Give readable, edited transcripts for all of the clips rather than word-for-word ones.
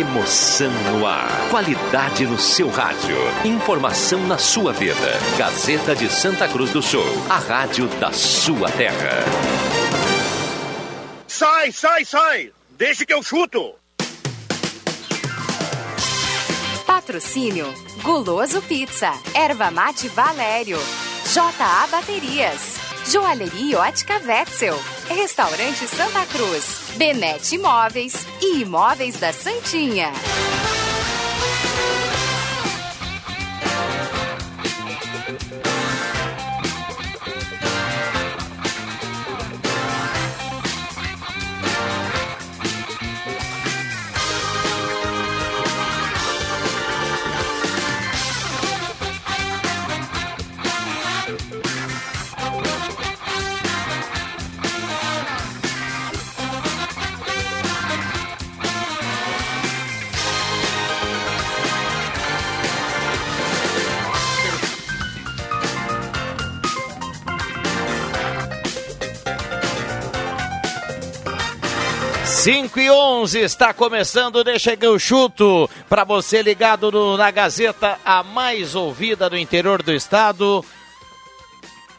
Emoção no ar. Qualidade no seu rádio. Informação na sua vida. Gazeta de Santa Cruz do Sul. A rádio da sua terra. Sai, sai, sai. Deixa que eu chuto. Patrocínio. Guloso Pizza. Erva Mate Valério. JA Baterias. Joalheria Ótica Wetzel, Restaurante Santa Cruz, Bennett Móveis e Imóveis da Santinha. Cinco e 11, está começando, deixa que eu chuto, para você ligado na Gazeta, a mais ouvida do interior do estado.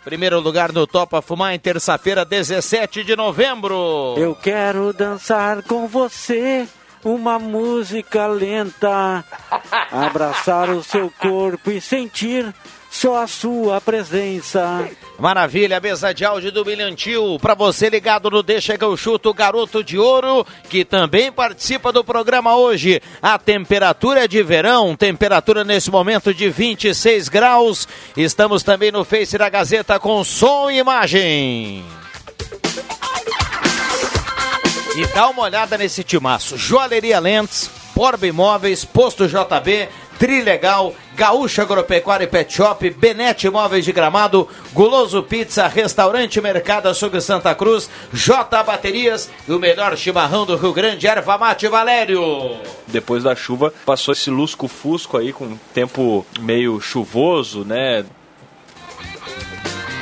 Primeiro lugar no Topa Fumar em terça-feira, 17 de novembro. Eu quero dançar com você, uma música lenta, abraçar o seu corpo e sentir só a sua presença. Maravilha, mesa de áudio do William Tio, pra você ligado no Deixa que eu chuto, garoto de ouro, que também participa do programa hoje. A temperatura é de verão, temperatura nesse momento de 26 graus. Estamos também no Face da Gazeta com som e imagem. E dá uma olhada nesse timaço. Joalheria Lentes, Borba Imóveis, Posto JB, Trilegal, Gaúcha Agropecuária e Pet Shop, Bennett Móveis de Gramado, Guloso Pizza, Restaurante Mercado Sobre Santa Cruz, JA Baterias e o melhor chimarrão do Rio Grande, Erva Mate Valério. Depois da chuva, passou esse lusco-fusco aí com tempo meio chuvoso, né?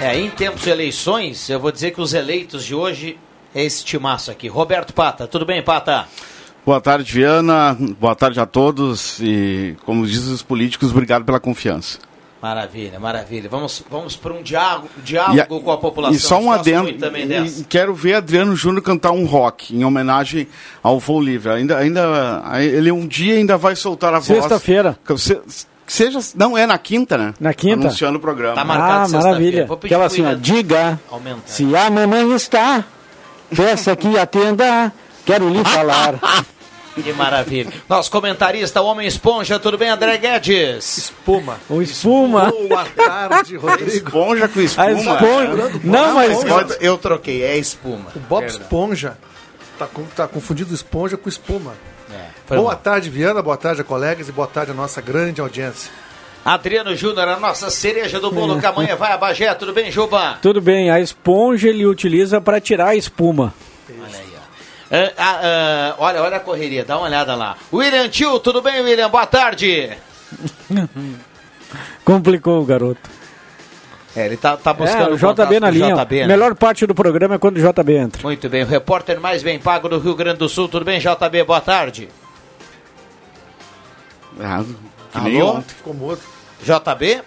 É, em tempos de eleições, eu vou dizer que os eleitos de hoje é esse timaço aqui. Roberto Pata, tudo bem, Pata? Boa tarde, Viana. Boa tarde a todos. E, como dizem os políticos, obrigado pela confiança. Maravilha, maravilha. Vamos para um diálogo com a população. E só um adendo. Quero ver Adriano Júnior cantar um rock em homenagem ao Voo Livre. Ele um dia ainda vai soltar a voz. Sexta-feira. Não, é na quinta, né? Na quinta. Anunciando o programa. Tá marcado sexta-feira. Maravilha. Vou pedir aquela senhora, diga, aumentar. Se a mamãe está, peça que atenda, quero lhe falar. Que maravilha. Nosso comentarista, o Homem Esponja, tudo bem, André Guedes? Espuma. O espuma. Boa tarde, Rodrigo. Esponja com espuma. A esponja. Não, mas eu troquei, é espuma. O Bob Esponja tá confundido esponja com espuma. É, boa tarde, Viana, boa tarde, colegas, e boa tarde à nossa grande audiência. Adriano Júnior, a nossa cereja do bolo Camanha, vai a Bagé, tudo bem, Juba? Tudo bem, a esponja ele utiliza para tirar a espuma. Olha aí. Olha a correria, dá uma olhada lá. William Tio, tudo bem, William? Boa tarde. Complicou o garoto. Ele tá buscando o JB na linha. JB, né? Melhor parte do programa é quando o JB entra. Muito bem, o repórter mais bem pago do Rio Grande do Sul. Tudo bem, JB? Boa tarde. Alô? Ficou mudo. JB?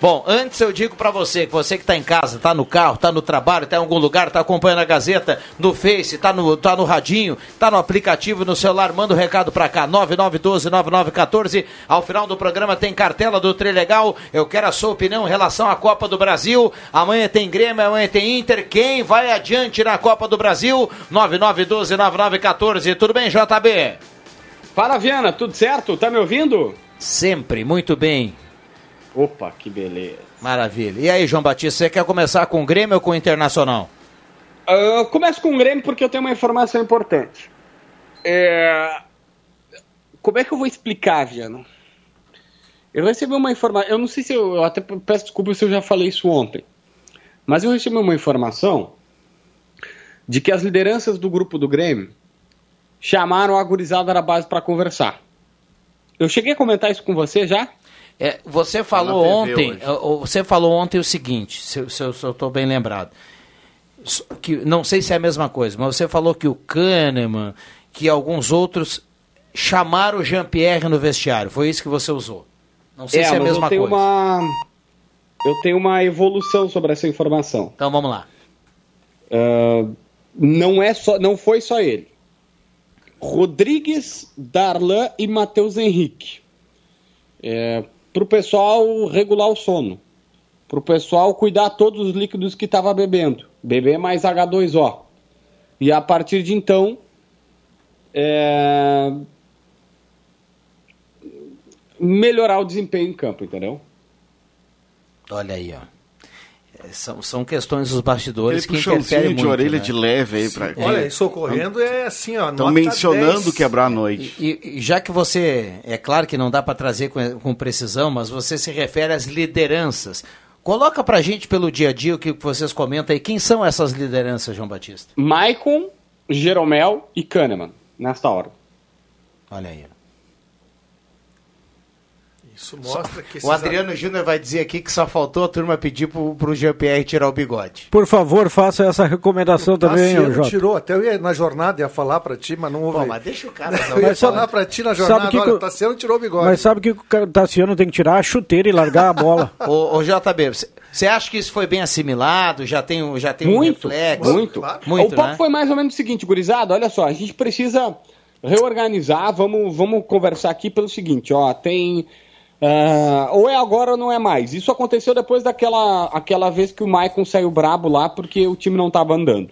Bom, antes eu digo pra você que tá em casa, tá no carro, tá no trabalho, tá em algum lugar, tá acompanhando a Gazeta, no Face, tá no radinho, tá no aplicativo, no celular, manda o um recado pra cá, 9912-9914, ao final do programa tem cartela do Trilegal, eu quero a sua opinião em relação à Copa do Brasil, amanhã tem Grêmio, amanhã tem Inter, quem vai adiante na Copa do Brasil? 9912-9914, tudo bem, JB? Fala, Viana, tudo certo? Tá me ouvindo? Sempre, muito bem. Opa, que beleza. Maravilha. E aí, João Batista, você quer começar com o Grêmio ou com o Internacional? Eu começo com o Grêmio porque eu tenho uma informação importante. Como é que eu vou explicar, Viana? Eu recebi uma informação, eu não sei se eu até peço desculpa se eu já falei isso ontem, mas eu recebi uma informação de que as lideranças do grupo do Grêmio chamaram a gurizada da base para conversar. Eu cheguei a comentar isso com você já? Você falou ontem o seguinte, se eu estou bem lembrado, que não sei se é a mesma coisa, mas você falou que o Kahneman, que alguns outros chamar o Jean Pyerre no vestiário. Foi isso que você usou. Não sei se é a mesma coisa. Eu tenho uma evolução sobre essa informação. Então vamos lá. Não foi só ele. Rodrigues, Darlan e Matheus Henrique. Para o pessoal regular o sono. Para o pessoal cuidar todos os líquidos que estava bebendo. Beber mais H2O. E a partir de então... melhorar o desempenho em campo, entendeu? Olha aí, ó. São questões dos bastidores que interferem muito, de orelha, né? De leve aí pra... Olha, isso ocorrendo é assim, ó. Estão mencionando 10. Quebrar a noite. E já que você, é claro que não dá para trazer com precisão, mas você se refere às lideranças. Coloca pra gente pelo dia a dia o que vocês comentam aí. Quem são essas lideranças, João Batista? Maicon, Geromel e Kahneman, nesta hora. Olha aí, ó. Isso mostra que o Adriano Júnior vai dizer aqui que só faltou a turma pedir pro Jean Pyerre tirar o bigode. Por favor, faça essa recomendação também, Jota. Tirou, até eu ia na jornada, ia falar pra ti, mas não ouvi. Pô, mas deixa o cara. Não, eu ia falar pra ti na jornada, olha, o Tassiano tirou o bigode. Mas sabe que o Tassiano tem que tirar a chuteira e largar a bola. Ô JB, você acha que isso foi bem assimilado? Já tem muito, um reflexo? Muito, claro. O papo, né? Foi mais ou menos o seguinte, gurizada, olha só, a gente precisa reorganizar, vamos conversar aqui pelo seguinte, ó, tem... ou é agora ou não é mais. Isso aconteceu depois daquela vez que o Maicon saiu brabo lá porque o time não estava andando.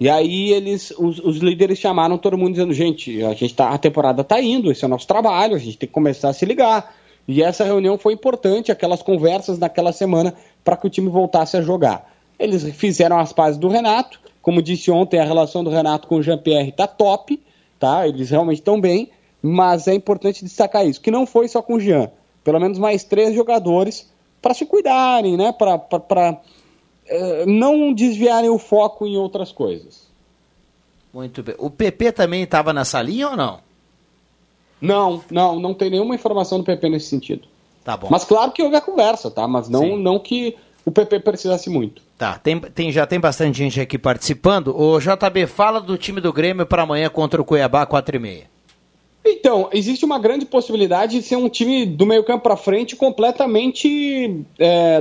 E aí os líderes chamaram todo mundo dizendo, gente, a temporada está indo, esse é o nosso trabalho, a gente tem que começar a se ligar. E essa reunião foi importante, aquelas conversas naquela semana para que o time voltasse a jogar. Eles fizeram as pazes do Renato, como disse ontem, a relação do Renato com o Jean Pyerre está top, tá? Eles realmente estão bem, mas é importante destacar isso, que não foi só com o Jean. Pelo menos mais 3 jogadores para se cuidarem, né? Para não desviarem o foco em outras coisas. Muito bem. O Pepê também estava nessa linha ou não? Não tem nenhuma informação do Pepê nesse sentido. Tá bom. Mas claro que houve a conversa, tá? Mas não que o Pepê precisasse muito. Tá, já tem bastante gente aqui participando. O JB, fala do time do Grêmio para amanhã contra o Cuiabá, 4h30. Então, existe uma grande possibilidade de ser um time do meio campo para frente completamente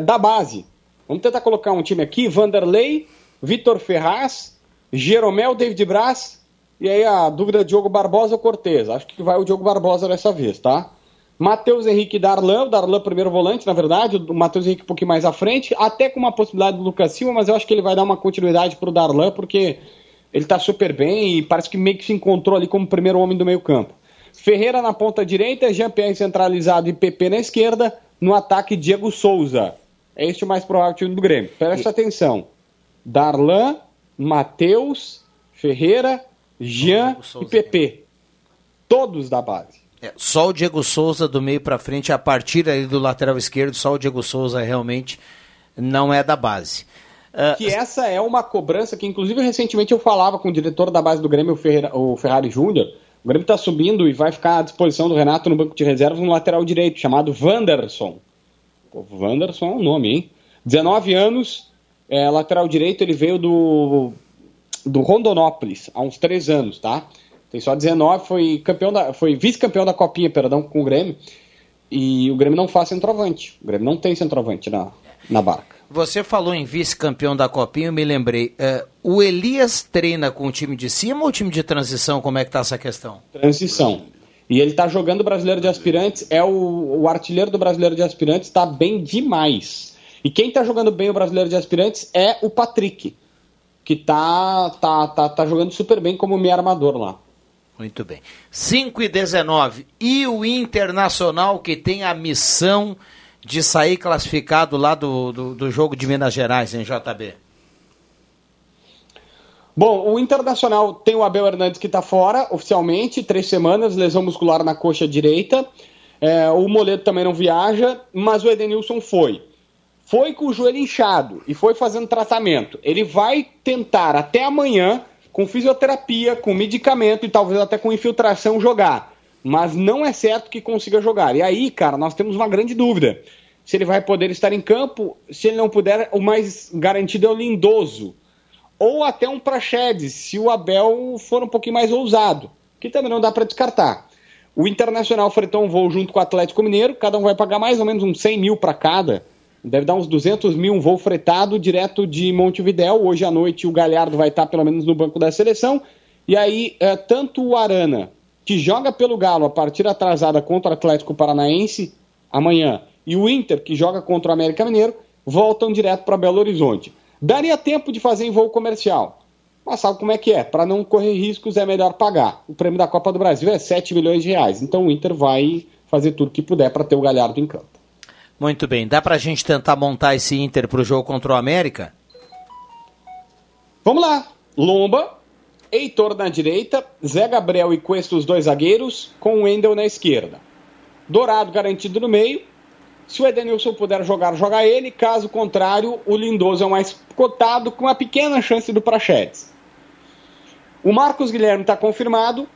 da base. Vamos tentar colocar um time aqui, Vanderlei, Vitor Ferraz, Geromel, David Braz, e aí a dúvida é Diogo Barbosa ou Cortez. Acho que vai o Diogo Barbosa dessa vez, tá? Matheus Henrique e Darlan, o Darlan primeiro volante, na verdade, o Matheus Henrique um pouquinho mais à frente, até com uma possibilidade do Lucas Silva, mas eu acho que ele vai dar uma continuidade pro Darlan, porque ele tá super bem e parece que meio que se encontrou ali como primeiro homem do meio campo. Ferreira na ponta direita, Jean Pyerre centralizado e Pepê na esquerda, no ataque Diego Souza. Este é o mais provável time do Grêmio. Presta atenção. Darlan, Matheus, Ferreira, Jean e Pepê. Todos da base. Só o Diego Souza do meio para frente, a partir aí do lateral esquerdo, só o Diego Souza realmente não é da base. Que essa é uma cobrança que, inclusive, recentemente eu falava com o diretor da base do Grêmio, o Ferrari Júnior. O Grêmio está subindo e vai ficar à disposição do Renato no banco de reservas no lateral direito, chamado Wanderson. Pô, Wanderson é um nome, hein? 19 anos, lateral direito, ele veio do Rondonópolis, há uns 3 anos, tá? Tem só 19, foi vice-campeão da Copinha, perdão, com o Grêmio. E o Grêmio não faz centroavante. O Grêmio não tem centroavante na barca. Você falou em vice-campeão da Copinha, eu me lembrei. O Elias treina com o time de cima ou o time de transição? Como é que está essa questão? Transição. E ele está jogando o Brasileiro de Aspirantes, é o artilheiro do Brasileiro de Aspirantes, está bem demais. E quem está jogando bem o Brasileiro de Aspirantes é o Patrick, que está jogando super bem como meio armador lá. Muito bem. 5:19. E o Internacional, que tem a missão de sair classificado lá do jogo de Minas Gerais, em JB? Bom, o Internacional tem o Abel Hernandes que está fora, oficialmente, 3 semanas, lesão muscular na coxa direita. O Moledo também não viaja, mas o Edenilson foi. Foi com o joelho inchado e foi fazendo tratamento. Ele vai tentar até amanhã, com fisioterapia, com medicamento e talvez até com infiltração, jogar. Mas não é certo que consiga jogar. E aí, cara, nós temos uma grande dúvida. Se ele vai poder estar em campo, se ele não puder, o mais garantido é o Lindoso. Ou até um Praxedes, se o Abel for um pouquinho mais ousado, que também não dá para descartar. O Internacional fretou um voo junto com o Atlético Mineiro, cada um vai pagar mais ou menos uns 100 mil para cada. Deve dar uns 200 mil um voo fretado direto de Montevidéu. Hoje à noite o Galhardo vai estar pelo menos no banco da seleção. E aí, tanto o Arana, que joga pelo Galo a partida atrasada contra o Atlético Paranaense amanhã, e o Inter, que joga contra o América Mineiro, voltam direto para Belo Horizonte. Daria tempo de fazer em voo comercial. Mas sabe como é que é? Para não correr riscos é melhor pagar. O prêmio da Copa do Brasil é 7 milhões de reais. Então o Inter vai fazer tudo que puder para ter o Galhardo em campo. Muito bem. Dá para a gente tentar montar esse Inter para o jogo contra o América? Vamos lá. Lomba, Heitor na direita, Zé Gabriel e Cuesta, os dois zagueiros, com o Wendel na esquerda. Dourado garantido no meio. Se o Edenilson puder jogar, joga ele. Caso contrário, o Lindoso é o mais cotado, com a pequena chance do Praxedes. O Marcos Guilherme está confirmado.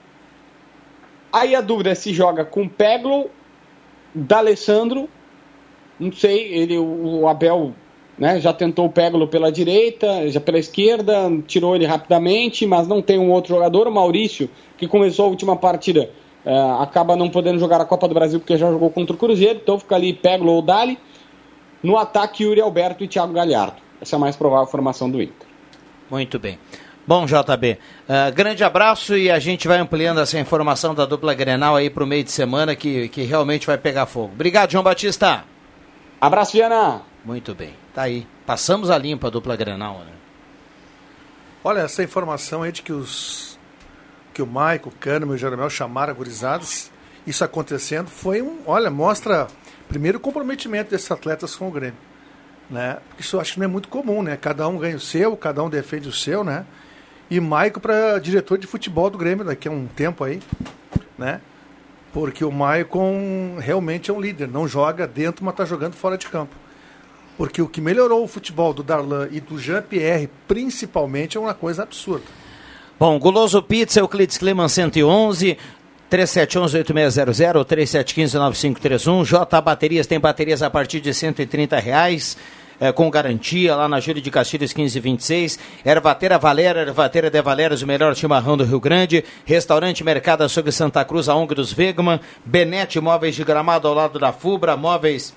Aí a dúvida é se joga com Peglo, D'Alessandro. Não sei, o Abel, né, já tentou o Peglo pela direita, já pela esquerda, tirou ele rapidamente, mas não tem um outro jogador. O Maurício, que começou a última partida, acaba não podendo jogar a Copa do Brasil porque já jogou contra o Cruzeiro, então fica ali Peglo ou Dali. No ataque, Yuri Alberto e Thiago Galhardo. Essa é a mais provável formação do Inter. Muito bem. Bom, JB, grande abraço, e a gente vai ampliando essa informação da dupla Grenal aí para o meio de semana, que realmente vai pegar fogo. Obrigado, João Batista. Abraço, Viana. Muito bem, tá aí. Passamos a limpa a dupla Grenal, né? Olha, essa informação aí de que o Maicon, o Cânimo e o Geromel chamaram agurizados, isso acontecendo, foi olha, mostra primeiro o comprometimento desses atletas com o Grêmio, né? Porque isso eu acho que não é muito comum, né? Cada um ganha o seu, cada um defende o seu, né? E Maicon para diretor de futebol do Grêmio daqui a um tempo aí, né? Porque o Maicon realmente é um líder, não joga dentro, mas está jogando fora de campo. Porque o que melhorou o futebol do Darlan e do Jean Pyerre, principalmente, é uma coisa absurda. Bom, Guloso Pizza, Euclides Climan 111, 3711-8600 ou 3715-9531. JA Baterias tem baterias a partir de R$130, com garantia, lá na Júlio de Castilhos 1526. Erva Mate Valério, o melhor chimarrão do Rio Grande. Restaurante Mercado Sobre Santa Cruz, a ONG dos Vegman. Bennett Móveis de Gramado, ao lado da Fubra. Móveis,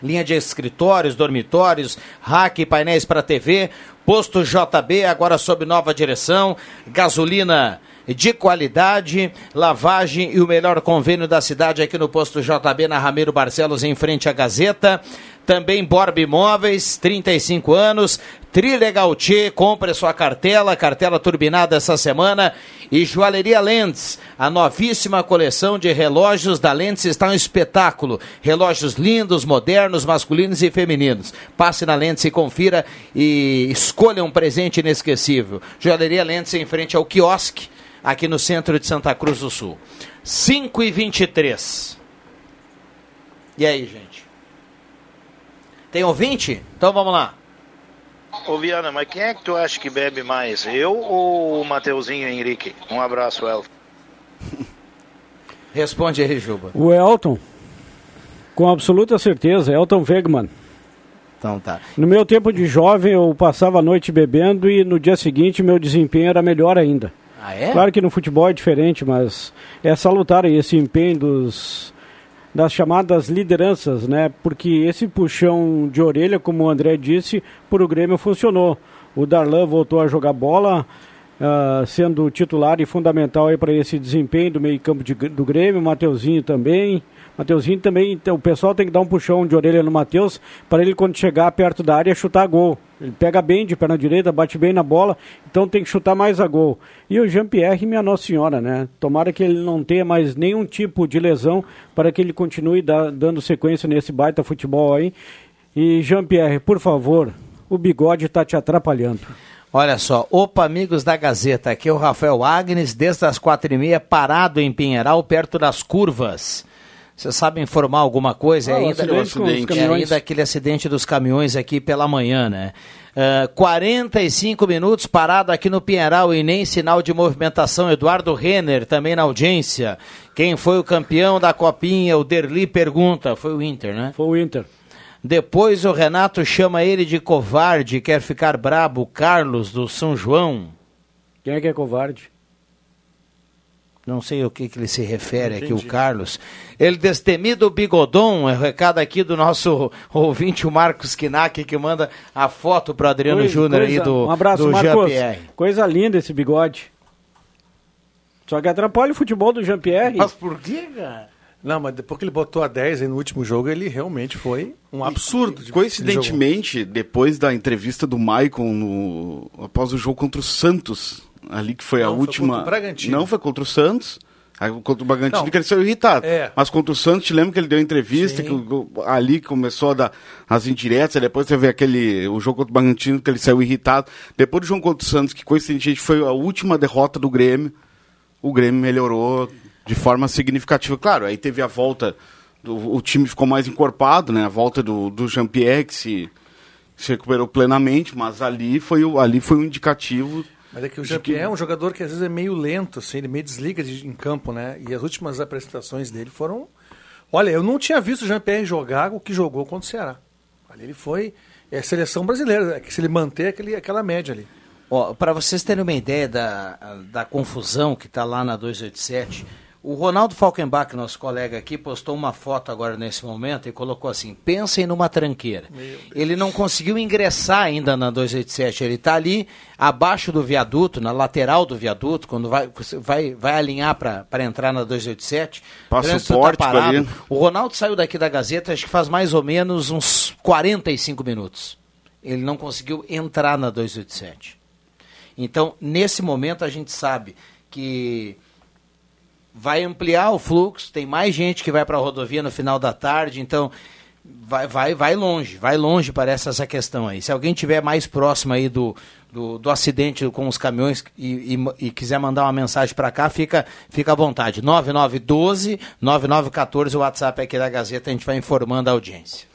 linha de escritórios, dormitórios, rack, painéis para TV. Posto JB, agora sob nova direção, gasolina de qualidade, lavagem e o melhor convênio da cidade aqui no Posto JB, na Ramiro Barcelos, em frente à Gazeta. Também Borba Imóveis, 35 anos, Trilegal, compre sua cartela turbinada essa semana, e Joalheria Lentes, a novíssima coleção de relógios da Lentes está um espetáculo, relógios lindos, modernos, masculinos e femininos. Passe na Lentes e confira e escolha um presente inesquecível. Joalheria Lentes em frente ao quiosque, aqui no centro de Santa Cruz do Sul. 5h23. E aí, gente? Tem ouvinte? Então vamos lá. Ô Viana, mas quem é que tu acha que bebe mais? Eu ou o Mateuzinho Henrique? Um abraço, Elton. Responde aí, Juba. O Elton, com absoluta certeza, Elton Wegman. Então tá. No meu tempo de jovem, eu passava a noite bebendo e no dia seguinte meu desempenho era melhor ainda. Ah, é? Claro que no futebol é diferente, mas é salutar esse empenho das chamadas lideranças, né? Porque esse puxão de orelha, como o André disse, para o Grêmio funcionou. O Darlan voltou a jogar bola, sendo titular e fundamental para esse desempenho do meio-campo do Grêmio. O Mateuzinho também, então, o pessoal tem que dar um puxão de orelha no Matheus, para ele, quando chegar perto da área, chutar gol. Ele pega bem de perna direita, bate bem na bola, então tem que chutar mais a gol. E o Jean Pyerre, minha Nossa Senhora, né? Tomara que ele não tenha mais nenhum tipo de lesão, para que ele continue dando sequência nesse baita futebol aí. E Jean Pyerre, por favor, o bigode está te atrapalhando. Olha só, opa, amigos da Gazeta, aqui é o Rafael Agnes, desde as 4h30, parado em Pinheiral, perto das curvas. Você sabe informar alguma coisa? Ainda aquele acidente dos caminhões aqui pela manhã, né? 45 minutos parado aqui no Pinheiral e nem sinal de movimentação. Eduardo Renner também na audiência. Quem foi o campeão da Copinha? O Derli pergunta. Foi o Inter, né? Foi o Inter. Depois o Renato chama ele de covarde, quer ficar brabo. Carlos do São João. Quem é que é covarde? Não sei o que ele se refere. Entendi. Aqui, o Carlos. Ele destemido bigodão, é o recado aqui do nosso ouvinte, o Marcos Kinak, que manda a foto para o Adriano Júnior aí do, um abraço, do Jean Pyerre. Coisa linda esse bigode. Só que atrapalha o futebol do Jean Pyerre. Mas por quê, cara? Não, mas depois que ele botou a 10 aí no último jogo, ele realmente foi um absurdo. Coincidentemente, depois da entrevista do Maicon após o jogo contra o Santos, ali que foi a última... Não, foi contra o Santos. Contra o Bragantino, que ele saiu irritado. É. Mas contra o Santos, te lembro que ele deu entrevista, que ali começou a dar as indiretas, depois você vê o jogo contra o Bragantino, que ele saiu irritado. Depois do jogo contra o Santos, que coincidentemente foi a última derrota do Grêmio, o Grêmio melhorou de forma significativa. Claro, aí teve a volta, o time ficou mais encorpado, né? A volta do Jean Pyerre, que se recuperou plenamente, mas ali foi um indicativo... Mas é que o Jean Pyerre é um jogador que às vezes é meio lento, assim, ele meio desliga em campo, né? E as últimas apresentações dele foram... Olha, eu não tinha visto o Jean Pyerre jogar o que jogou contra o Ceará. Ali ele foi seleção brasileira, se ele manter aquela média ali. Ó, para vocês terem uma ideia da confusão que está lá na 287, o Ronaldo Falkenbach, nosso colega aqui, postou uma foto agora nesse momento e colocou assim: pensem numa tranqueira. Ele não conseguiu ingressar ainda na 287, ele está ali abaixo do viaduto, na lateral do viaduto, quando vai alinhar para entrar na 287. Passa o pórtico ali. O Ronaldo saiu daqui da Gazeta, acho que faz mais ou menos uns 45 minutos. Ele não conseguiu entrar na 287. Então, nesse momento, a gente sabe que... vai ampliar o fluxo, tem mais gente que vai para a rodovia no final da tarde, então vai longe, parece essa questão aí. Se alguém estiver mais próximo aí do acidente com os caminhões e quiser mandar uma mensagem para cá, fica à vontade. 9912, 9914, o WhatsApp aqui da Gazeta, a gente vai informando a audiência.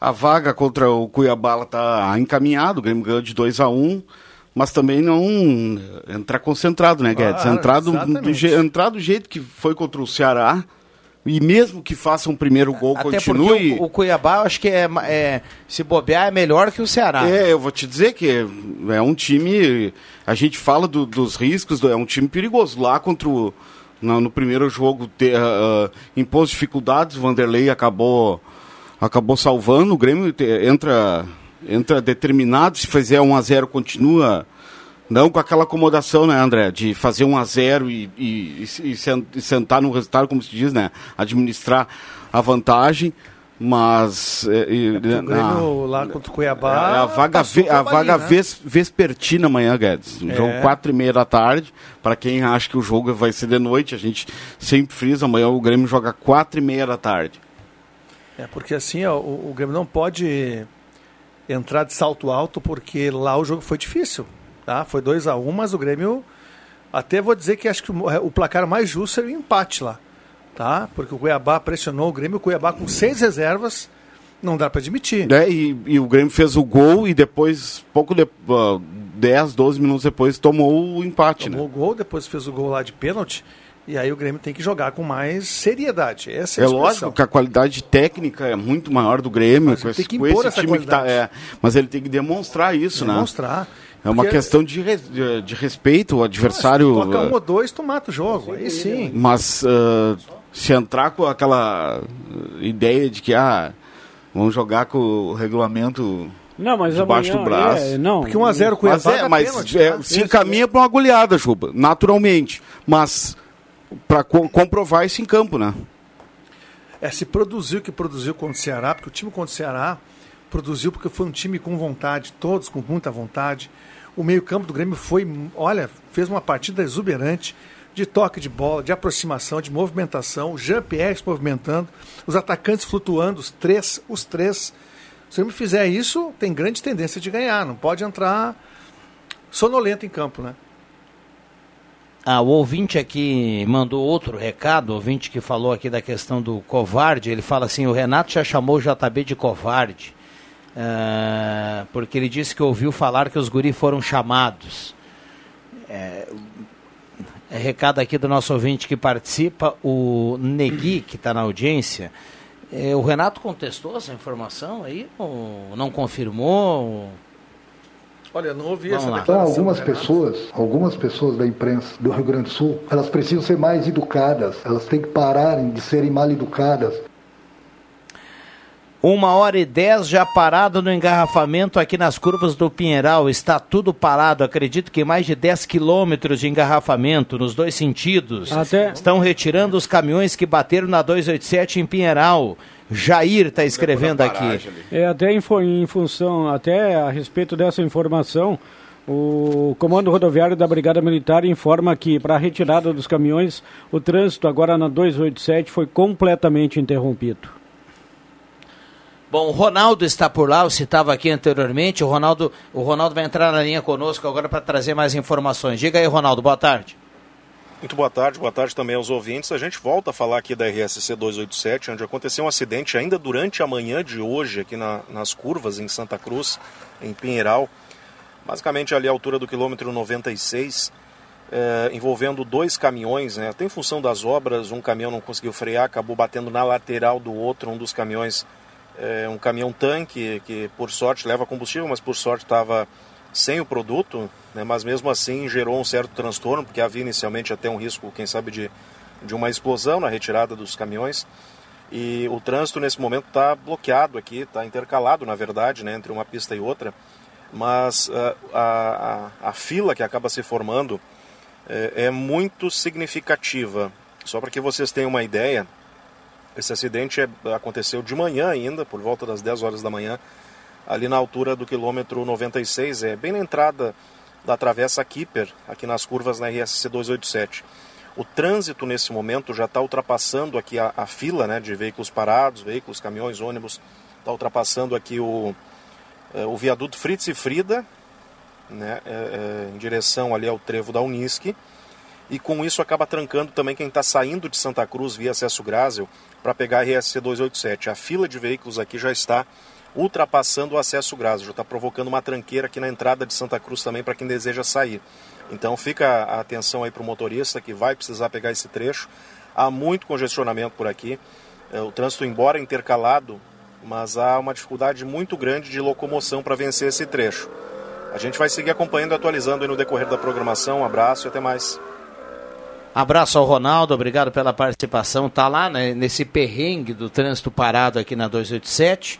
A vaga contra o Cuiabá está encaminhada, o Grêmio ganhou de 2-1. Mas também não entrar concentrado, né, Guedes? Entrar do jeito que foi contra o Ceará, e mesmo que faça um primeiro gol, continue... Até porque o Cuiabá, acho que se bobear, é melhor que o Ceará. É, eu vou te dizer que é um time... A gente fala dos riscos, é um time perigoso. Lá contra no primeiro jogo, impôs dificuldades, o Vanderlei acabou salvando, o Grêmio entra determinado, se fizer 1-0 continua, não com aquela acomodação, né, André, de fazer 1-0 e sentar no resultado, como se diz, né, administrar a vantagem, mas... o Grêmio lá contra o Cuiabá... vespertina amanhã, Guedes, jogo 4:30 da tarde, para quem acha que o jogo vai ser de noite, a gente sempre frisa, amanhã o Grêmio joga 4:30 da tarde. É, porque assim, ó, o Grêmio não pode... entrar de salto alto, porque lá o jogo foi difícil, tá? Foi 2-1, mas o Grêmio, até vou dizer que acho que o placar mais justo seria o empate lá, tá? Porque o Cuiabá pressionou o Grêmio, o Cuiabá com 6 reservas, não dá para admitir. É, e o Grêmio fez o gol e depois, 10, 12 minutos depois, tomou o empate. Tomou o gol, depois fez o gol lá de pênalti. E aí o Grêmio tem que jogar com mais seriedade. Essa é a lógico que a qualidade técnica é muito maior do Grêmio. Mas ele tem que impor essa time qualidade. Mas ele tem que demonstrar isso, né? É uma questão de respeito, o adversário... Se toca 1 ou 2, tu mata o jogo, aí sim. Mas se entrar com aquela ideia de que vamos jogar com o regulamento... Não, mas debaixo do braço. Porque 1-0 com o Cuiabá se encaminha para uma goleada, Juba, naturalmente. Mas... para comprovar isso em campo, né? Se produziu o que produziu contra o Ceará, porque o time contra o Ceará produziu porque foi um time com vontade, todos com muita vontade. O meio-campo do Grêmio fez uma partida exuberante de toque de bola, de aproximação, de movimentação, o Jean Pyerre se movimentando, os atacantes flutuando, os três. Se o Grêmio fizer isso, tem grande tendência de ganhar, não pode entrar sonolento em campo, né? O ouvinte aqui mandou outro recado, o ouvinte que falou aqui da questão do covarde, ele fala assim: o Renato já chamou o JB de covarde, porque ele disse que ouviu falar que os guri foram chamados. Recado aqui do nosso ouvinte que participa, o Negui, que está na audiência. O Renato contestou essa informação aí, ou não confirmou... Olha, não ouvi essa declaração. Então, algumas pessoas da imprensa do Rio Grande do Sul, elas precisam ser mais educadas, elas têm que pararem de serem mal educadas. 1h10 já parado no engarrafamento aqui nas curvas do Pinheiral, está tudo parado, acredito que mais de 10 quilômetros de engarrafamento nos dois sentidos, estão retirando os caminhões que bateram na 287 em Pinheiral. Jair está escrevendo aqui. Até em função, até a respeito dessa informação, o Comando Rodoviário da Brigada Militar informa que para a retirada dos caminhões, o trânsito agora na 287 foi completamente interrompido. Bom, o Ronaldo está por lá, eu citava aqui anteriormente, o Ronaldo vai entrar na linha conosco agora para trazer mais informações. Diga aí, Ronaldo, boa tarde. Muito boa tarde também aos ouvintes. A gente volta a falar aqui da RSC 287, onde aconteceu um acidente ainda durante a manhã de hoje, aqui nas curvas em Santa Cruz, em Pinheiral, basicamente ali à altura do quilômetro 96, envolvendo dois caminhões, né? Até em função das obras, um caminhão não conseguiu frear, acabou batendo na lateral do outro, um dos caminhões, um caminhão-tanque que por sorte leva combustível, mas por sorte estava sem o produto, né? Mas mesmo assim gerou um certo transtorno, porque havia inicialmente até um risco, quem sabe, de uma explosão na retirada dos caminhões. E o trânsito nesse momento está bloqueado aqui, está intercalado, na verdade, né, entre uma pista e outra, mas a fila que acaba se formando é muito significativa. Só para que vocês tenham uma ideia, esse acidente aconteceu de manhã ainda, por volta das 10 horas da manhã, ali na altura do quilômetro 96, bem na entrada da Travessa Kipper, aqui nas curvas na RSC 287. O trânsito nesse momento já está ultrapassando aqui a fila, né, de veículos parados, veículos, caminhões, ônibus, está ultrapassando aqui o viaduto Fritz e Frida, né, em direção ali ao trevo da Unisc, e com isso acaba trancando também quem está saindo de Santa Cruz via acesso Grázel para pegar a RSC 287. A fila de veículos aqui já está ultrapassando o acesso Grázel, já está provocando uma tranqueira aqui na entrada de Santa Cruz também para quem deseja sair. Então fica a atenção aí para o motorista que vai precisar pegar esse trecho. Há muito congestionamento por aqui, o trânsito embora intercalado, mas há uma dificuldade muito grande de locomoção para vencer esse trecho. A gente vai seguir acompanhando e atualizando aí no decorrer da programação. Um abraço e até mais. Abraço ao Ronaldo, obrigado pela participação. Está lá, né, nesse perrengue do trânsito parado aqui na 287.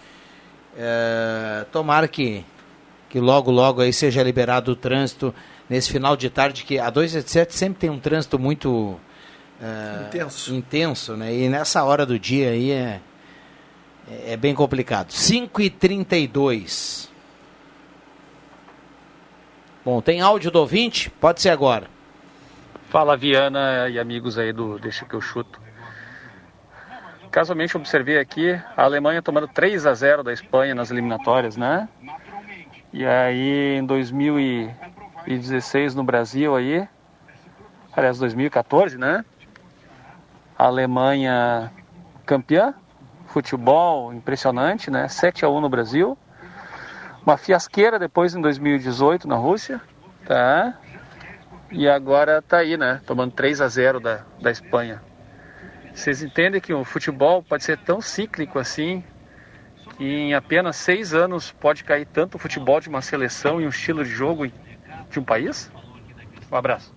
Tomara que logo, logo aí seja liberado o trânsito nesse final de tarde, que a 287 sempre tem um trânsito muito intenso, né? E nessa hora do dia aí é bem complicado. 5h32. Bom, tem áudio do ouvinte? Pode ser agora. Fala, Viana e amigos aí do Deixa Que Eu Chuto. Casualmente observei aqui a Alemanha tomando 3-0 da Espanha nas eliminatórias, né? E aí em 2016 no Brasil aí, aliás 2014, né? A Alemanha campeã, futebol impressionante, né? 7-1 no Brasil. Uma fiasqueira depois em 2018 na Rússia, tá? E agora tá aí, né? Tomando 3-0 da Espanha. Vocês entendem que o futebol pode ser tão cíclico assim, que em apenas 6 anos pode cair tanto o futebol de uma seleção e um estilo de jogo de um país? Um abraço.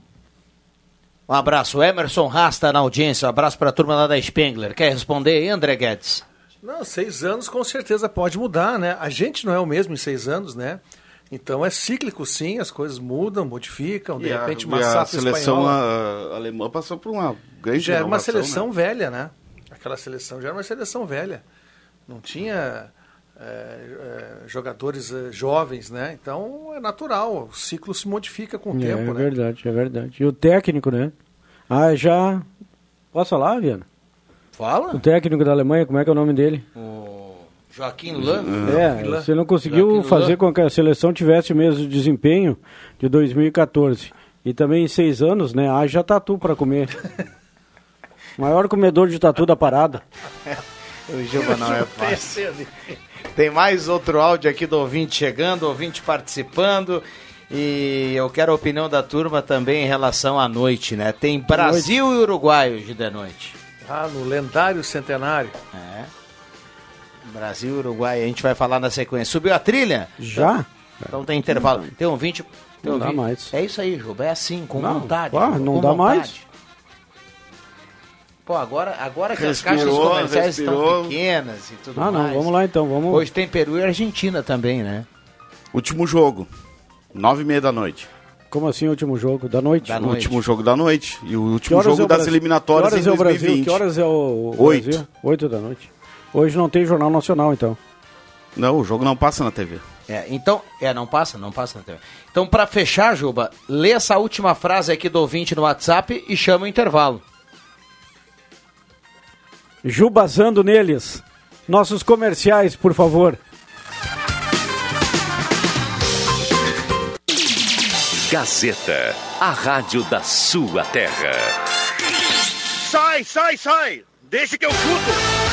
Um abraço. Emerson Rasta na audiência. Um abraço para a turma lá da Spengler. Quer responder aí, André Guedes? Não, 6 anos com certeza pode mudar, né? A gente não é o mesmo em 6 anos, né? Então é cíclico sim, as coisas mudam, modificam, de repente uma safra espanhola. A alemã passou por uma grande geração. Já era uma seleção, né, velha, né? Aquela seleção já era uma seleção velha. Não tinha jogadores jovens, né? Então é natural, o ciclo se modifica com o tempo, né? É verdade, é verdade. E o técnico, né? Já... Posso falar, Viana? Fala. O técnico da Alemanha, como é que é o nome dele? Joaquim Löw. Você não conseguiu fazer com que a seleção tivesse o mesmo desempenho de 2014. E também em 6 anos, né? Haja tatu para comer. Maior comedor de tatu da parada. O Juba não é fácil. Tem mais outro áudio aqui do ouvinte chegando, ouvinte participando. E eu quero a opinião da turma também em relação à noite, né? Tem Brasil e Uruguai hoje de noite. Ah, no lendário centenário. Brasil, Uruguai, a gente vai falar na sequência. Subiu a trilha? Já? Então tem intervalo. Tem um 20. Tem não um dá 20. Mais. É isso aí, Juba. É assim, com não, vontade. Claro, não dá vontade. Mais. Pô, agora que respirou, as caixas comerciais estão pequenas e tudo mais. Não, vamos lá então. Vamos... Hoje tem Peru e Argentina também, né? Último jogo. 9:30 da noite. Como assim o último jogo da noite? Da noite. O último jogo da noite. E o último jogo das eliminatórias em 2020. Que horas é o Brasil? 8 da noite. Hoje não tem Jornal Nacional, então. Não, o jogo não passa na TV. É, então... É, não passa na TV. Então, pra fechar, Juba, lê essa última frase aqui do ouvinte no WhatsApp e chama o intervalo. Jubazando neles. Nossos comerciais, por favor. Gazeta, a rádio da sua terra. Sai! Deixa que eu chuto!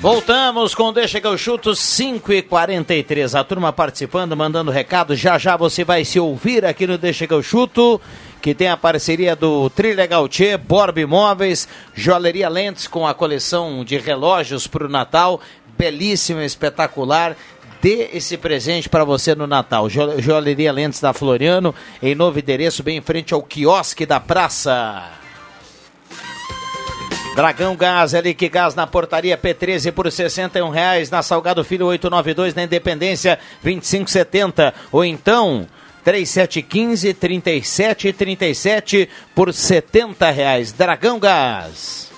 Voltamos com Deixa que eu chuto, 5:43. A turma participando, mandando recado. Já você vai se ouvir aqui no Deixa que eu chuto, que tem a parceria do Trilegal, Borba Imóveis, Joalheria Lentes com a coleção de relógios para o Natal. Belíssima, espetacular. Dê esse presente para você no Natal. Joalheria Lentes da Floriano, em novo endereço, bem em frente ao quiosque da praça. Dragão Gás, LQ Gás na portaria P13 por R$61, na Salgado Filho 892, na Independência 2570, ou então 3715-3737 por R$70, Dragão Gás.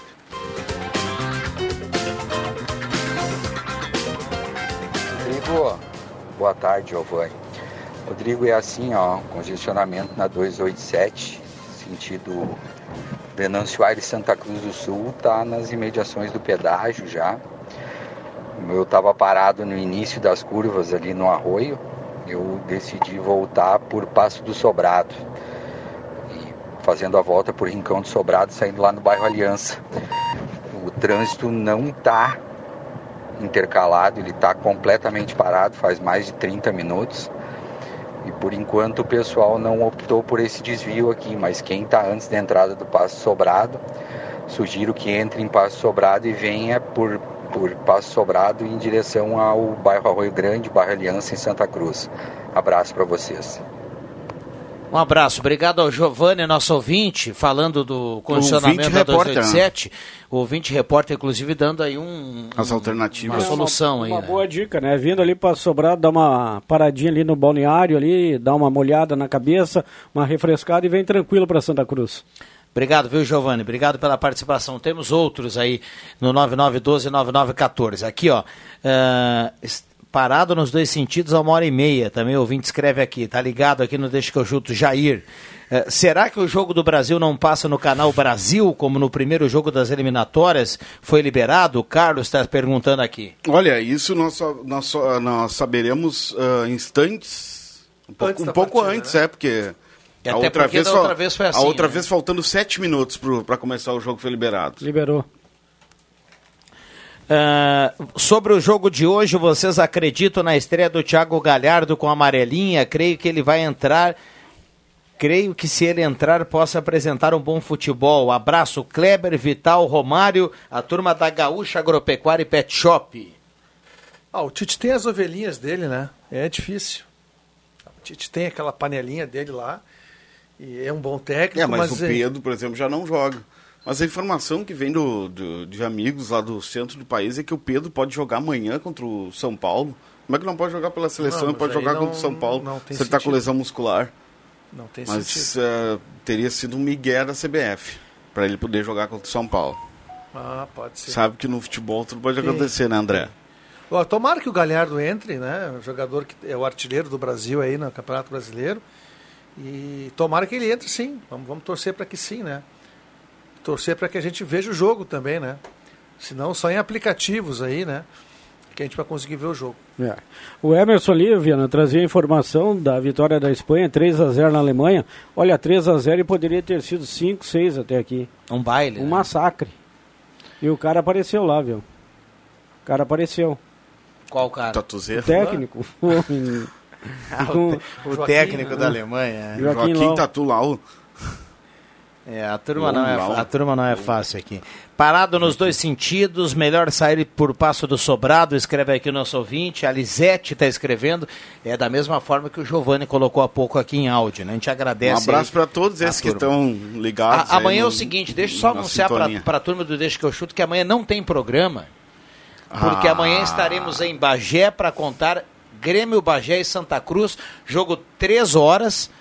Rodrigo, boa tarde, Giovanni. Rodrigo, é assim, ó, congestionamento na 287, sentido... Venâncio Aires, Santa Cruz do Sul, está nas imediações do pedágio já. Eu estava parado no início das curvas ali no Arroio. Eu decidi voltar por Passo do Sobrado, e fazendo a volta por Rincão do Sobrado, saindo lá no bairro Aliança. O trânsito não está intercalado, ele está completamente parado, faz mais de 30 minutos. E por enquanto o pessoal não optou por esse desvio aqui, mas quem está antes da entrada do Passo Sobrado, sugiro que entre em Passo Sobrado e venha por Passo Sobrado em direção ao bairro Arroio Grande, bairro Aliança, em Santa Cruz. Abraço para vocês. Um abraço, obrigado ao Giovanni, nosso ouvinte, falando do condicionamento da 287. O ouvinte repórter, inclusive, dando aí as alternativas. Uma solução aí. Uma boa dica, né? Vindo ali para Sobrado, dá uma paradinha ali no balneário, ali, dá uma molhada na cabeça, uma refrescada e vem tranquilo para Santa Cruz. Obrigado, viu, Giovanni? Obrigado pela participação. Temos outros aí no 9912-9914. Aqui, ó. Parado nos dois sentidos há 1h30, também o ouvinte escreve aqui, tá ligado aqui no Deixa que eu chuto, Jair. Será que o jogo do Brasil não passa no canal Brasil, como no primeiro jogo das eliminatórias foi liberado? O Carlos está perguntando aqui. Olha, isso nós saberemos instantes, um pouco antes, né? Porque... A outra vez foi assim. A outra vez faltando 7 minutos para começar o jogo foi liberado. Liberou. Sobre o jogo de hoje, vocês acreditam na estreia do Thiago Galhardo com a amarelinha? Creio que ele vai entrar. Creio que se ele entrar possa apresentar um bom futebol. Abraço, Kleber, Vital, Romário, a turma da Gaúcha Agropecuária e Pet Shop. O Tite tem as ovelhinhas dele, né? É difícil. O Tite tem aquela panelinha dele lá e é um bom técnico. Mas o Pedro, por exemplo, já não joga. Mas a informação que vem de amigos lá do centro do país é que o Pedro pode jogar amanhã contra o São Paulo. Como é que não pode jogar pela seleção e pode jogar contra o São Paulo se ele está com lesão muscular? Não tem sentido. Mas teria sido um migué da CBF para ele poder jogar contra o São Paulo. Pode ser. Sabe que no futebol tudo pode acontecer, né, André? Tomara que o Galhardo entre, né? O jogador que é o artilheiro do Brasil aí no Campeonato Brasileiro. E tomara que ele entre, sim. Vamos torcer para que sim, né? Torcer para que a gente veja o jogo também, né? Se não, só em aplicativos aí, né? que a gente vai conseguir ver o jogo. É. O Emerson ali, Viana, trazia a informação da vitória da Espanha, 3-0 na Alemanha. Olha, 3-0 e poderia ter sido 5-6 até aqui. Um baile. Um massacre. E o cara apareceu lá, viu? O cara apareceu. Qual cara? Tatuzeiro? O técnico. O técnico da Alemanha. Joaquim Tatu Lau. É, a turma não é fácil aqui. Parado nos dois sentidos, melhor sair por Passo do Sobrado, escreve aqui o nosso ouvinte. A Lisete está escrevendo, é da mesma forma que o Giovanni colocou há pouco aqui em áudio, né? A gente agradece. Um abraço para todos esses que estão ligados. Amanhã é o seguinte, deixa eu só anunciar para a turma do Deixa Que Eu Chuto que amanhã não tem programa, porque amanhã estaremos em Bagé para contar Grêmio, Bagé e Santa Cruz, jogo 3 horas,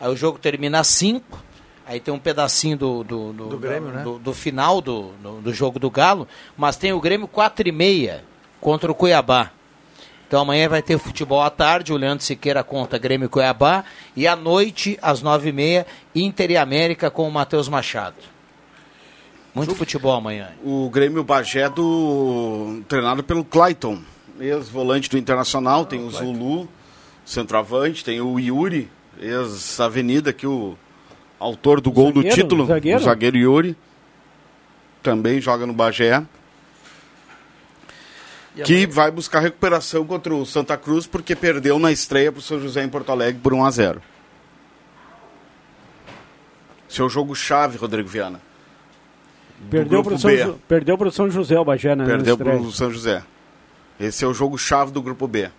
aí o jogo termina às 5. Aí tem um pedacinho do Grêmio, né? do final do jogo do Galo, mas tem o Grêmio 4:30 contra o Cuiabá. Então amanhã vai ter futebol à tarde, o Leandro Siqueira conta Grêmio e Cuiabá, e à noite, às 9:30, Inter e América com o Matheus Machado. Muito futebol amanhã. O Grêmio Bagé treinado pelo Clayton, ex-volante do Internacional, tem o Zulu, centroavante, tem o Yuri, ex-avenida, que o autor do gol do título, o zagueiro Yuri, também joga no Bagé, que vai buscar recuperação contra o Santa Cruz, porque perdeu na estreia para o São José em Porto Alegre por 1-0. Seu jogo chave, Rodrigo Viana. Perdeu para o São José o Bagé, né? Perdeu para o São José. Esse é o jogo chave do Grupo B.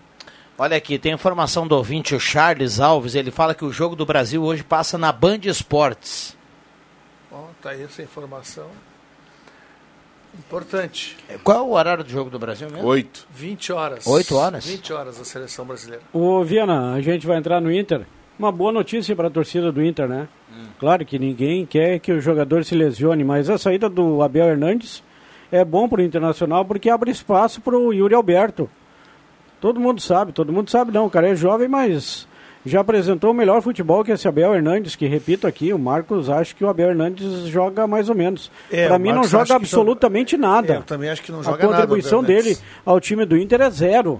Olha aqui, tem informação do ouvinte, o Charles Alves, ele fala que o jogo do Brasil hoje passa na Band Esportes. Bom, tá aí essa informação. Importante. Qual é o horário do jogo do Brasil mesmo? 8. 20 horas. 8 horas? 20 horas da seleção brasileira. Ô, Viana, a gente vai entrar no Inter. Uma boa notícia para a torcida do Inter, né? Claro que ninguém quer que o jogador se lesione, mas a saída do Abel Hernandes é bom para o Internacional porque abre espaço para o Yuri Alberto. Todo mundo sabe não, o cara é jovem, mas já apresentou o melhor futebol que esse Abel Hernandes, que repito aqui, o Marcos acha que o Abel Hernandes joga mais ou menos. Para mim não joga absolutamente nada. Eu também acho que não joga nada. A contribuição dele ao time do Inter é zero.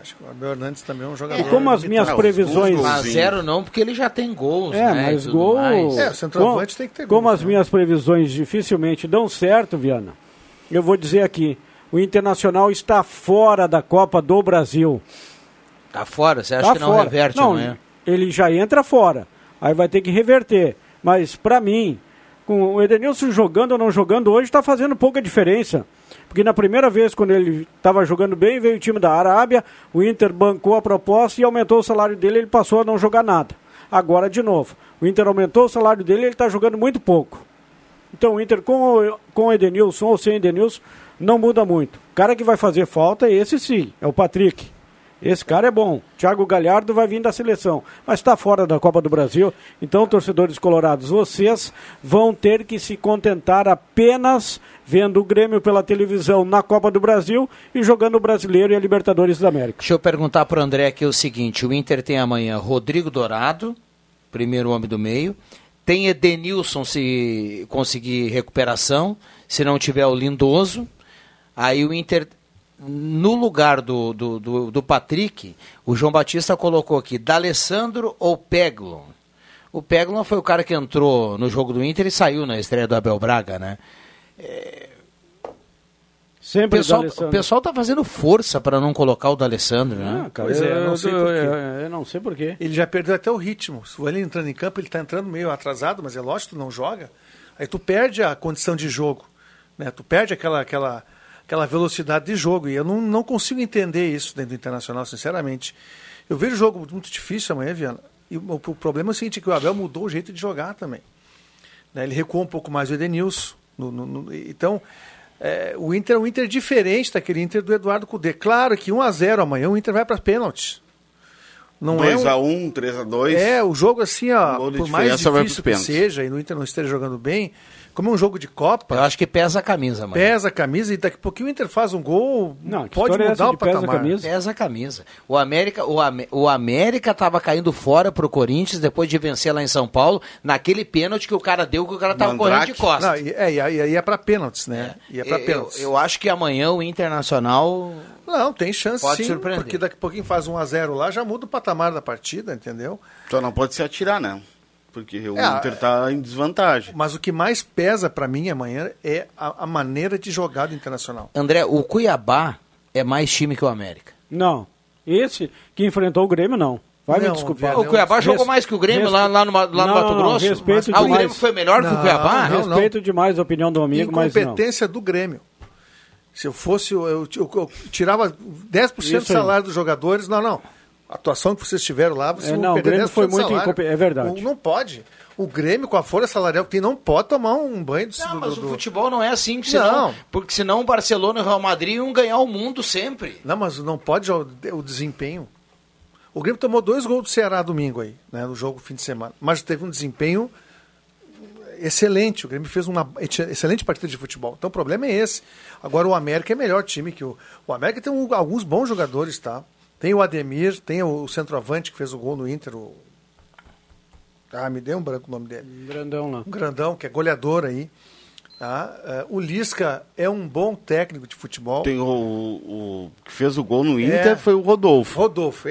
Acho que o Abel Hernandes também é um jogador. E como as minhas previsões... Mas zero não, porque ele já tem gols, né? Mas gol... o centroavante tem que ter gol. Como as minhas previsões dificilmente dão certo, Viana, eu vou dizer aqui, o Internacional está fora da Copa do Brasil. Está fora? Você acha que não reverte amanhã? Ele já entra fora. Aí vai ter que reverter. Mas, para mim, com o Edenilson jogando ou não jogando hoje, está fazendo pouca diferença. Porque na primeira vez, quando ele estava jogando bem, veio o time da Arábia, o Inter bancou a proposta e aumentou o salário dele, ele passou a não jogar nada. Agora, de novo, o Inter aumentou o salário dele e ele está jogando muito pouco. Então, o Inter com o Edenilson ou sem Edenilson, não muda muito. O cara que vai fazer falta é esse sim, é o Patrick. Esse cara é bom. Thiago Galhardo vai vir da seleção, mas está fora da Copa do Brasil. Então, torcedores colorados, vocês vão ter que se contentar apenas vendo o Grêmio pela televisão na Copa do Brasil e jogando o Brasileiro e a Libertadores da América. Deixa eu perguntar para o André aqui o seguinte, o Inter tem amanhã Rodrigo Dourado, primeiro homem do meio, tem Edenilson se conseguir recuperação, se não tiver o Lindoso. Aí o Inter, no lugar do Patrick, o João Batista colocou aqui, D'Alessandro ou Peglon? O Peglon foi o cara que entrou no jogo do Inter e saiu na estreia do Abel Braga, né? Sempre o pessoal tá fazendo força para não colocar o D'Alessandro, né? Pois é, eu não sei porquê. Ele já perdeu até o ritmo. Se ele entrando em campo, ele tá entrando meio atrasado, mas é lógico, tu não joga. Aí tu perde a condição de jogo, né? Tu perde aquela velocidade de jogo, e eu não consigo entender isso dentro do Internacional, sinceramente. Eu vejo o jogo muito difícil amanhã, Viana, e o problema é o seguinte, que o Abel mudou o jeito de jogar também. Né? Ele recuou um pouco mais o Edenilson. Então, o Inter é um Inter diferente daquele Inter do Eduardo Cudê. Claro que 1-0 amanhã o Inter vai para pênaltis. 2-1, 3-2. O jogo assim, por mais difícil que seja, e o Inter não esteja jogando bem, Como é um jogo de Copa... Eu acho que pesa a camisa, mano. Pesa a camisa e daqui a pouquinho o Inter faz um gol, não, pode mudar o patamar. Pesa a camisa. O América estava caindo fora pro Corinthians depois de vencer lá em São Paulo, naquele pênalti que o cara deu, que o cara tava correndo de costas. Não, ia pra pênaltis, né? Eu acho que amanhã o Internacional... Não, tem chance pode sim, surpreender. Porque daqui a pouquinho faz 1-0 lá, já muda o patamar da partida, entendeu? Só não pode se atirar, né? Porque o Inter está em desvantagem. Mas o que mais pesa para mim amanhã é a maneira de jogar do Internacional. André, o Cuiabá é mais time que o América? Não. Esse que enfrentou o Grêmio, não. Vai me desculpar. O Cuiabá jogou mais que o Grêmio lá no Mato Grosso. O Grêmio foi melhor que o Cuiabá? Respeito demais a opinião do amigo, mas não. Incompetência do Grêmio. Se eu fosse, eu tirava 10% do salário dos jogadores. Não. A atuação que vocês tiveram lá, você não perdeu 10% foi muito é verdade. Não pode. O Grêmio, com a folha salarial que não pode tomar um banho do... Não, mas o futebol não é assim. Porque senão o Barcelona e o Real Madrid iam ganhar o mundo sempre. Não, mas não pode o desempenho. O Grêmio tomou 2 gols do Ceará domingo aí, né, no jogo fim de semana. Mas teve um desempenho excelente. O Grêmio fez uma excelente partida de futebol. Então o problema é esse. Agora o América é melhor time que o... O América tem alguns bons jogadores, tá? Tem o Ademir, tem o centroavante que fez o gol no Inter. Me deu um branco o nome dele. Grandão lá. Grandão, que é goleador aí. Tá? O Lisca é um bom técnico de futebol. Tem o que fez o gol no Inter foi o Rodolfo. Rodolfo.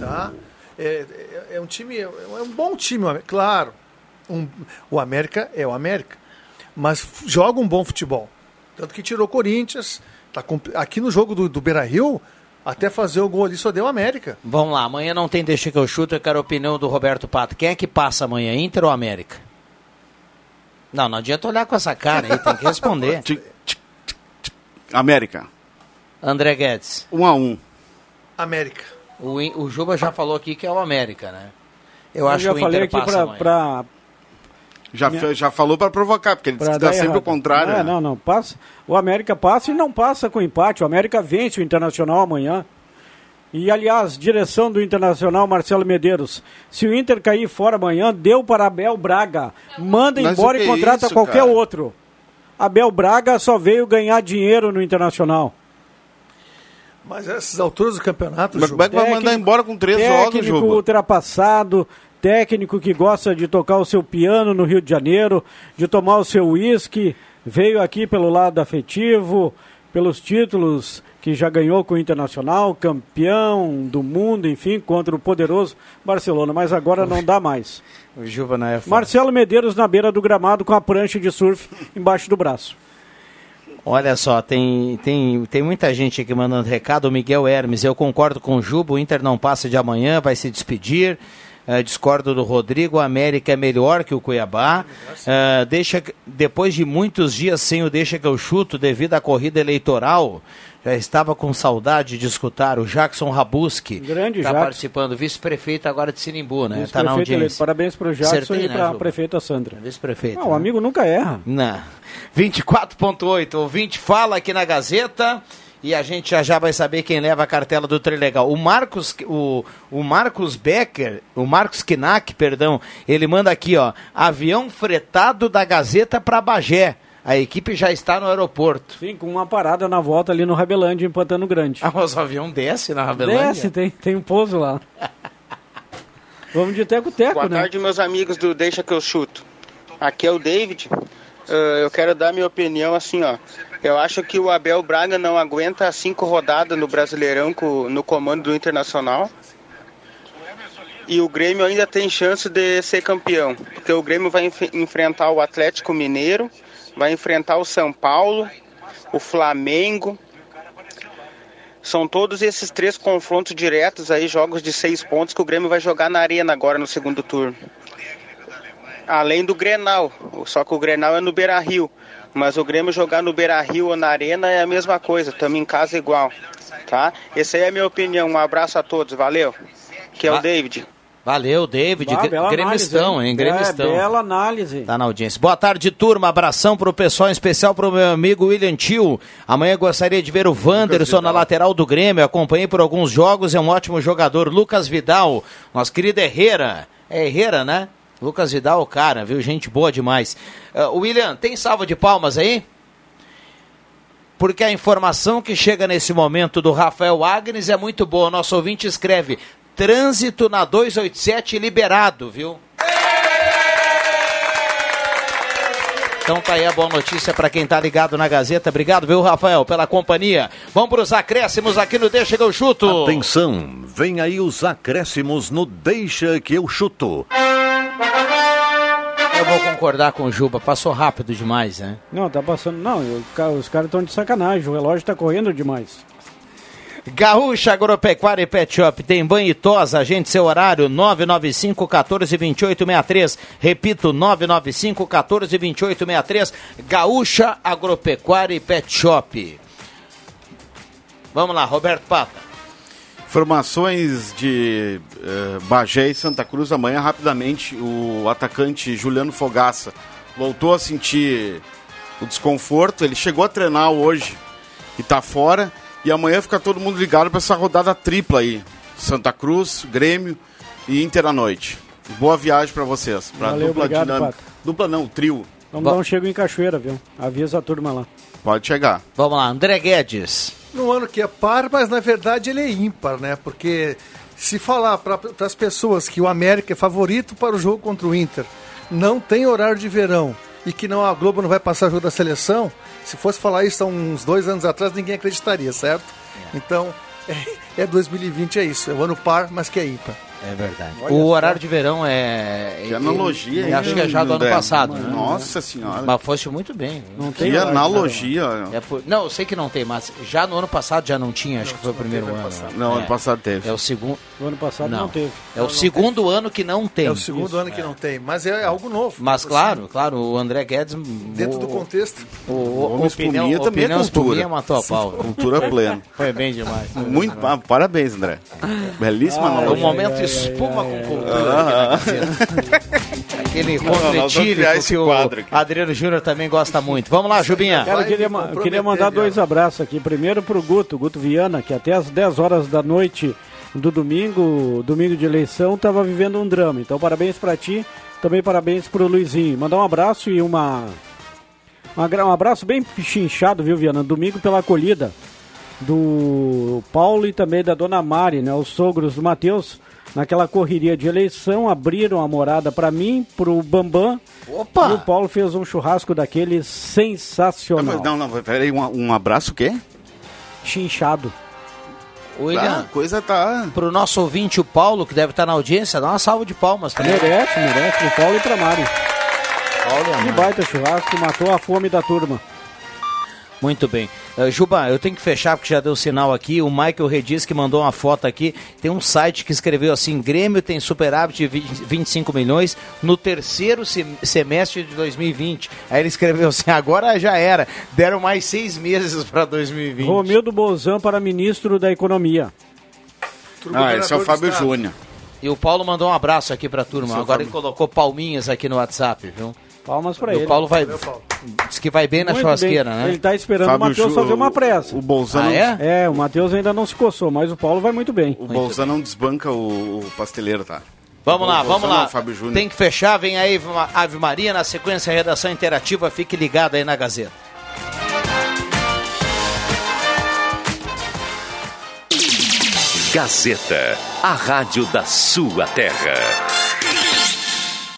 Tá? É um time, é um bom time, claro. O América é o América. Mas joga um bom futebol. Tanto que tirou o Corinthians. Tá, aqui no jogo do Beira-Rio... Até fazer o gol ali só deu América. Vamos lá, amanhã não tem deixa que eu chuto. Eu quero a opinião do Roberto Pato. Quem é que passa amanhã, Inter ou América? Não adianta olhar com essa cara aí, tem que responder. América. André Guedes. 1-1. América. O Juba já falou aqui que é o América, né? Eu acho que o Inter passa amanhã. Já falou para provocar, porque ele disse que dá sempre errado. O contrário. Não, né? Não. Passa. O América passa e não passa com empate. O América vence o Internacional amanhã. E, aliás, direção do Internacional, Marcelo Medeiros. Se o Inter cair fora amanhã, deu para Abel Braga. Manda embora e contrata qualquer outro. Abel Braga só veio ganhar dinheiro no Internacional. Mas essas alturas do campeonato... Mas vai mandar embora com 3 jogos, técnico ultrapassado... Técnico que gosta de tocar o seu piano no Rio de Janeiro, de tomar o seu uísque, veio aqui pelo lado afetivo, pelos títulos que já ganhou com o Internacional, campeão do mundo, enfim, contra o poderoso Barcelona, mas agora não dá mais. O Juba na F. Marcelo Medeiros na beira do gramado com a prancha de surf embaixo do braço. Olha só, tem muita gente aqui mandando recado. O Miguel Hermes, eu concordo com o Juba, o Inter não passa de amanhã, vai se despedir. Discordo do Rodrigo, a América é melhor que o Cuiabá. Depois de muitos dias sem o deixa que eu chuto devido à corrida eleitoral, já estava com saudade de escutar o Jackson Rabuski, que está participando, vice-prefeito agora de Sinimbu, né? Está na audiência. Parabéns para o Jackson. Acertei, e para a prefeita Sandra. Vice-prefeito. Não, o amigo nunca erra. Não. 24.8, ouvinte fala aqui na Gazeta. E a gente já vai saber quem leva a cartela do Trilegal. O Marcos Knack, ele manda aqui, ó, avião fretado da Gazeta para Bagé. A equipe já está no aeroporto. Sim, com uma parada na volta ali no Rabelândia, em Pantano Grande. Ah, mas o avião desce na Rabelândia? Desce, tem um pouso lá. Vamos de teco-teco, né? Boa tarde, meus amigos do Deixa Que Eu Chuto. Aqui é o David. Eu quero dar minha opinião assim, ó. Eu acho que o Abel Braga não aguenta 5 rodadas no Brasileirão no comando do Internacional. E o Grêmio ainda tem chance de ser campeão. Porque o Grêmio vai enfrentar o Atlético Mineiro, vai enfrentar o São Paulo, o Flamengo. São todos esses 3 confrontos diretos aí, jogos de 6 pontos que o Grêmio vai jogar na Arena agora no segundo turno. Além do Grenal, só que o Grenal é no Beira-Rio. Mas o Grêmio jogar no Beira-Rio ou na Arena é a mesma coisa, estamos em casa igual, tá? Essa aí é a minha opinião, um abraço a todos, valeu. Que é o David. Valeu, David. Grêmistão, hein? Grêmistão. Bela análise. Tá na audiência. Boa tarde, turma. Abração pro pessoal, em especial pro meu amigo William Tio. Amanhã gostaria de ver o Wanderson na lateral do Grêmio. Acompanhei por alguns jogos, é um ótimo jogador. Lucas Vidal, nosso querido Herrera. É Herrera, né? Lucas Vidal, cara, viu? Gente boa demais. William, tem salva de palmas aí? Porque a informação que chega nesse momento do Rafael Agnes é muito boa. Nosso ouvinte escreve: trânsito na 287 liberado, viu? Então tá aí a boa notícia para quem tá ligado na Gazeta. Obrigado, viu, Rafael, pela companhia. Vamos para os acréscimos aqui no Deixa Que Eu Chuto. Atenção, vem aí os acréscimos no Deixa Que Eu Chuto. Eu vou concordar com o Juba, passou rápido demais, né? Não, tá passando, não, os caras estão de sacanagem, o relógio tá correndo demais. Gaúcha Agropecuária e Pet Shop tem banho e tosa, agende seu horário 995-14-2863, repito, 995-14-2863, Gaúcha Agropecuária e Pet Shop. Vamos lá, Roberto Papa. Informações de Bagé e Santa Cruz amanhã, rapidamente. O atacante Juliano Fogaça voltou a sentir o desconforto, ele chegou a treinar hoje e está fora. E amanhã fica todo mundo ligado para essa rodada tripla aí. Santa Cruz, Grêmio e Inter à noite. Boa viagem para vocês. Pra valeu, dupla obrigado, dinâmica. Pato. Dupla não, trio. Vamos dar um chego em Cachoeira, viu? Avisa a turma lá. Pode chegar. Vamos lá, André Guedes. Num ano que é par, mas na verdade ele é ímpar, né? Porque se falar para as pessoas que o América é favorito para o jogo contra o Inter, não tem horário de verão e que não, a Globo não vai passar o jogo da seleção... Se fosse falar isso há uns 2 anos atrás, ninguém acreditaria, certo? É. Então, 2020 é isso. É o ano par, mas que é ímpar. É verdade. Olha o horário de verão é... Que analogia, hein? Acho que é já do ano passado. Né? Nossa senhora. Mas fosse muito bem. Não tem que analogia. É por... Não, eu sei que não tem, mas já no ano passado já não tinha. Acho que foi o primeiro ano. Não, ano passado teve. É o segundo... No ano passado não teve. É o segundo ano que não tem. É o segundo ano que não tem, mas é algo novo. Mas claro, o André Guedes... Dentro do contexto. O Espuminha também é cultura. Matou a pau. Cultura plena. Foi bem demais. Muito, parabéns, André. Belíssima analogia. O momento espuma com cultura. Aquele confetilho que o Adriano Júnior também gosta muito. Vamos lá, Jubinha. Cara, eu queria mandar 2 abraços aqui. Primeiro pro Guto Viana, que até às 10 horas da noite do domingo de eleição, estava vivendo um drama. Então, parabéns para ti, também parabéns pro Luizinho. Mandar um abraço e um abraço bem chinchado, viu, Viana? Domingo pela acolhida do Paulo e também da Dona Mari, né? Os sogros do Matheus. Naquela correria de eleição, abriram a morada para mim, pro Bambam. Opa! E o Paulo fez um churrasco daquele sensacional. Não, peraí, um abraço o quê? Chinchado. William, a coisa tá... Pro nosso ouvinte, o Paulo, que deve estar na audiência, dá uma salva de palmas. Merece, pro Paulo e pra Mari. Que baita churrasco, matou a fome da turma. Muito bem. Juba, eu tenho que fechar porque já deu sinal aqui. O Michael Redis que mandou uma foto aqui. Tem um site que escreveu assim: Grêmio tem superávit de 25 milhões no terceiro semestre de 2020. Aí ele escreveu assim: agora já era. Deram mais 6 meses para 2020. Romildo Bolzan para ministro da Economia. Esse é o Fábio Júnior. E o Paulo mandou um abraço aqui para a turma. Agora ele colocou palminhas aqui no WhatsApp, viu? Palmas pra ele. O Paulo vai. Diz que vai bem na churrasqueira, né? Ele tá esperando Fábio o Matheus fazer uma pressa. O Bolzano. Ah, é? É, o Matheus ainda não se coçou, mas o Paulo vai muito bem. O Bolzano não desbanca o pasteleiro, tá? Vamos lá. Não, tem que fechar, vem aí Ave Maria, na sequência a redação interativa, fique ligado aí na Gazeta. Gazeta, a rádio da sua terra.